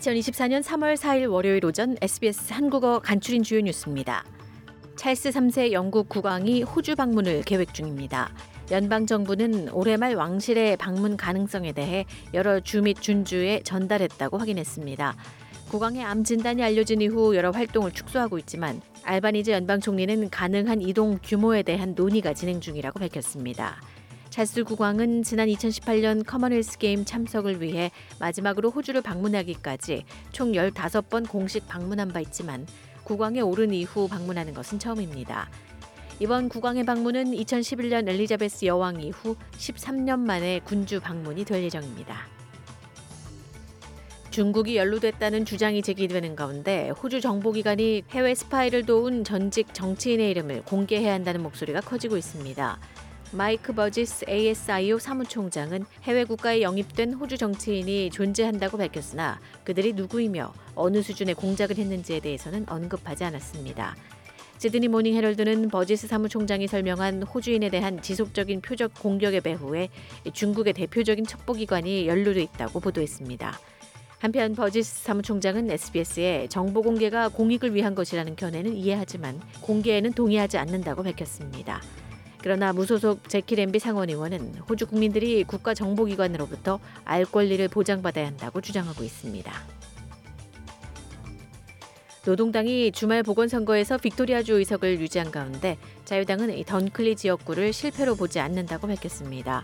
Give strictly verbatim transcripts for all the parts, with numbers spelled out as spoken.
이천이십사년 삼월 사일 월요일 오전 에스비에스 한국어 간추린 주요 뉴스입니다. 찰스 삼 세 영국 국왕이 호주 방문을 계획 중입니다. 연방정부는 올해 말 왕실의 방문 가능성에 대해 여러 주 및 준주에 전달했다고 확인했습니다. 국왕의 암 진단이 알려진 이후 여러 활동을 축소하고 있지만 알바니즈 연방 총리는 가능한 이동 규모에 대한 논의가 진행 중이라고 밝혔습니다. 찰스 국왕은 지난 이천십팔년 커먼웰스 게임 참석을 위해 마지막으로 호주를 방문하기까지 총 열다섯 번 공식 방문한 바 있지만 국왕에 오른 이후 방문하는 것은 처음입니다. 이번 국왕의 방문은 이천십일년 엘리자베스 여왕 이후 십삼 년 만에 군주 방문이 될 예정입니다. 중국이 연루됐다는 주장이 제기되는 가운데 호주 정보기관이 해외 스파이를 도운 전직 정치인의 이름을 공개해야 한다는 목소리가 커지고 있습니다. 마이크 버지스 에이에스아이오 사무총장은 해외 국가에 영입된 호주 정치인이 존재한다고 밝혔으나 그들이 누구이며 어느 수준의 공작을 했는지에 대해서는 언급하지 않았습니다. 시드니 모닝 헤럴드는 버지스 사무총장이 설명한 호주인에 대한 지속적인 표적 공격의 배후에 중국의 대표적인 첩보기관이 연루돼 있다고 보도했습니다. 한편 버지스 사무총장은 에스비에스에 정보 공개가 공익을 위한 것이라는 견해는 이해하지만 공개에는 동의하지 않는다고 밝혔습니다. 그러나 무소속 제키 램비 상원의원은 호주 국민들이 국가정보기관으로부터 알 권리를 보장받아야 한다고 주장하고 있습니다. 노동당이 주말 보궐선거에서 빅토리아주 의석을 유지한 가운데 자유당은 던클리 지역구를 실패로 보지 않는다고 밝혔습니다.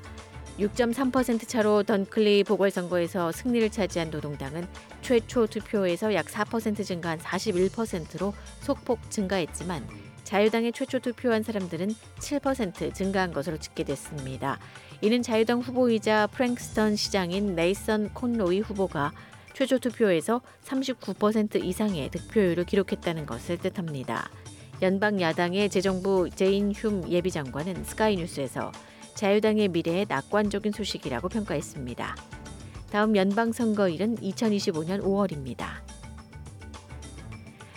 육 점 삼 퍼센트 차로 던클리 보궐선거에서 승리를 차지한 노동당은 최초 투표에서 약 사 퍼센트 증가한 사십일 퍼센트로 소폭 증가했지만 자유당의 최초 투표한 사람들은 칠 퍼센트 증가한 것으로 집계됐습니다. 이는 자유당 후보이자 프랭크스턴 시장인 네이선 콘로이 후보가 최초 투표에서 삼십구 퍼센트 이상의 득표율을 기록했다는 것을 뜻합니다. 연방 야당의 재정부 제인 흄 예비장관은 스카이뉴스에서 자유당의 미래에 낙관적인 소식이라고 평가했습니다. 다음 연방선거일은 이천이십오년 오월입니다.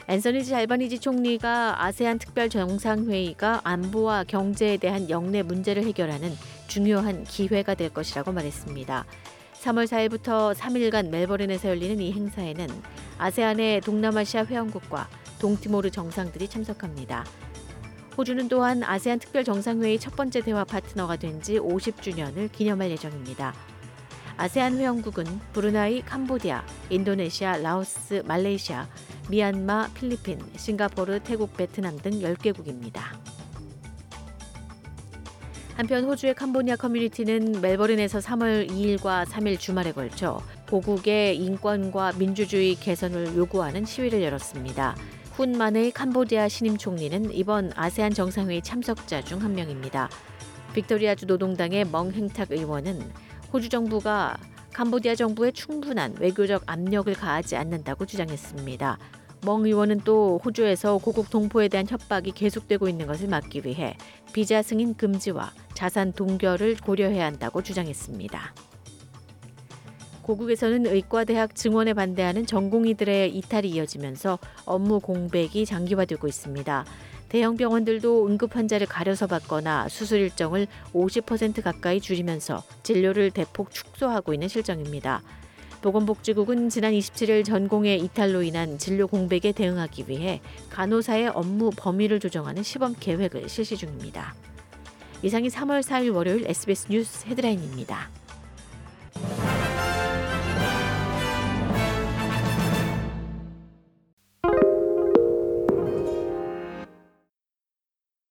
앤서니지 알바니지 총리가 아세안 특별 정상회의가 안보와 경제에 대한 영내 문제를 해결하는 중요한 기회가 될 것이라고 말했습니다. 삼월 사일부터 삼 일간 멜버른에서 열리는 이 행사에는 아세안의 동남아시아 회원국과 동티모르 정상들이 참석합니다. 호주는 또한 아세안 특별 정상회의 첫 번째 대화 파트너가 된 지 오십주년을 기념할 예정입니다. 아세안 회원국은 브루나이, 캄보디아, 인도네시아, 라오스, 말레이시아, 미얀마, 필리핀, 싱가포르, 태국, 베트남 등 열 개국입니다. 한편 호주의 캄보디아 커뮤니티는 멜버른에서 삼월 이일과 삼일 주말에 걸쳐 고국의 인권과 민주주의 개선을 요구하는 시위를 열었습니다. 훈 마넷 캄보디아 신임 총리는 이번 아세안 정상회의 참석자 중 한 명입니다. 빅토리아주 노동당의 멍 헹탁 의원은 호주 정부가 캄보디아 정부에 충분한 외교적 압력을 가하지 않는다고 주장했습니다. 멍 의원은 또 호주에서 고국 동포에 대한 협박이 계속되고 있는 것을 막기 위해 비자 승인 금지와 자산 동결을 고려해야 한다고 주장했습니다. 고국에서는 의과대학 증원에 반대하는 전공의들의 이탈이 이어지면서 업무 공백이 장기화되고 있습니다. 대형 병원들도 응급 환자를 가려서 받거나 수술 일정을 오십 퍼센트 가까이 줄이면서 진료를 대폭 축소하고 있는 실정입니다. 보건복지국은 지난 이십칠일 전공의 이탈로 인한 진료 공백에 대응하기 위해 간호사의 업무 범위를 조정하는 시범 계획을 실시 중입니다. 이상이 삼월 사일 월요일 에스비에스 뉴스 헤드라인입니다.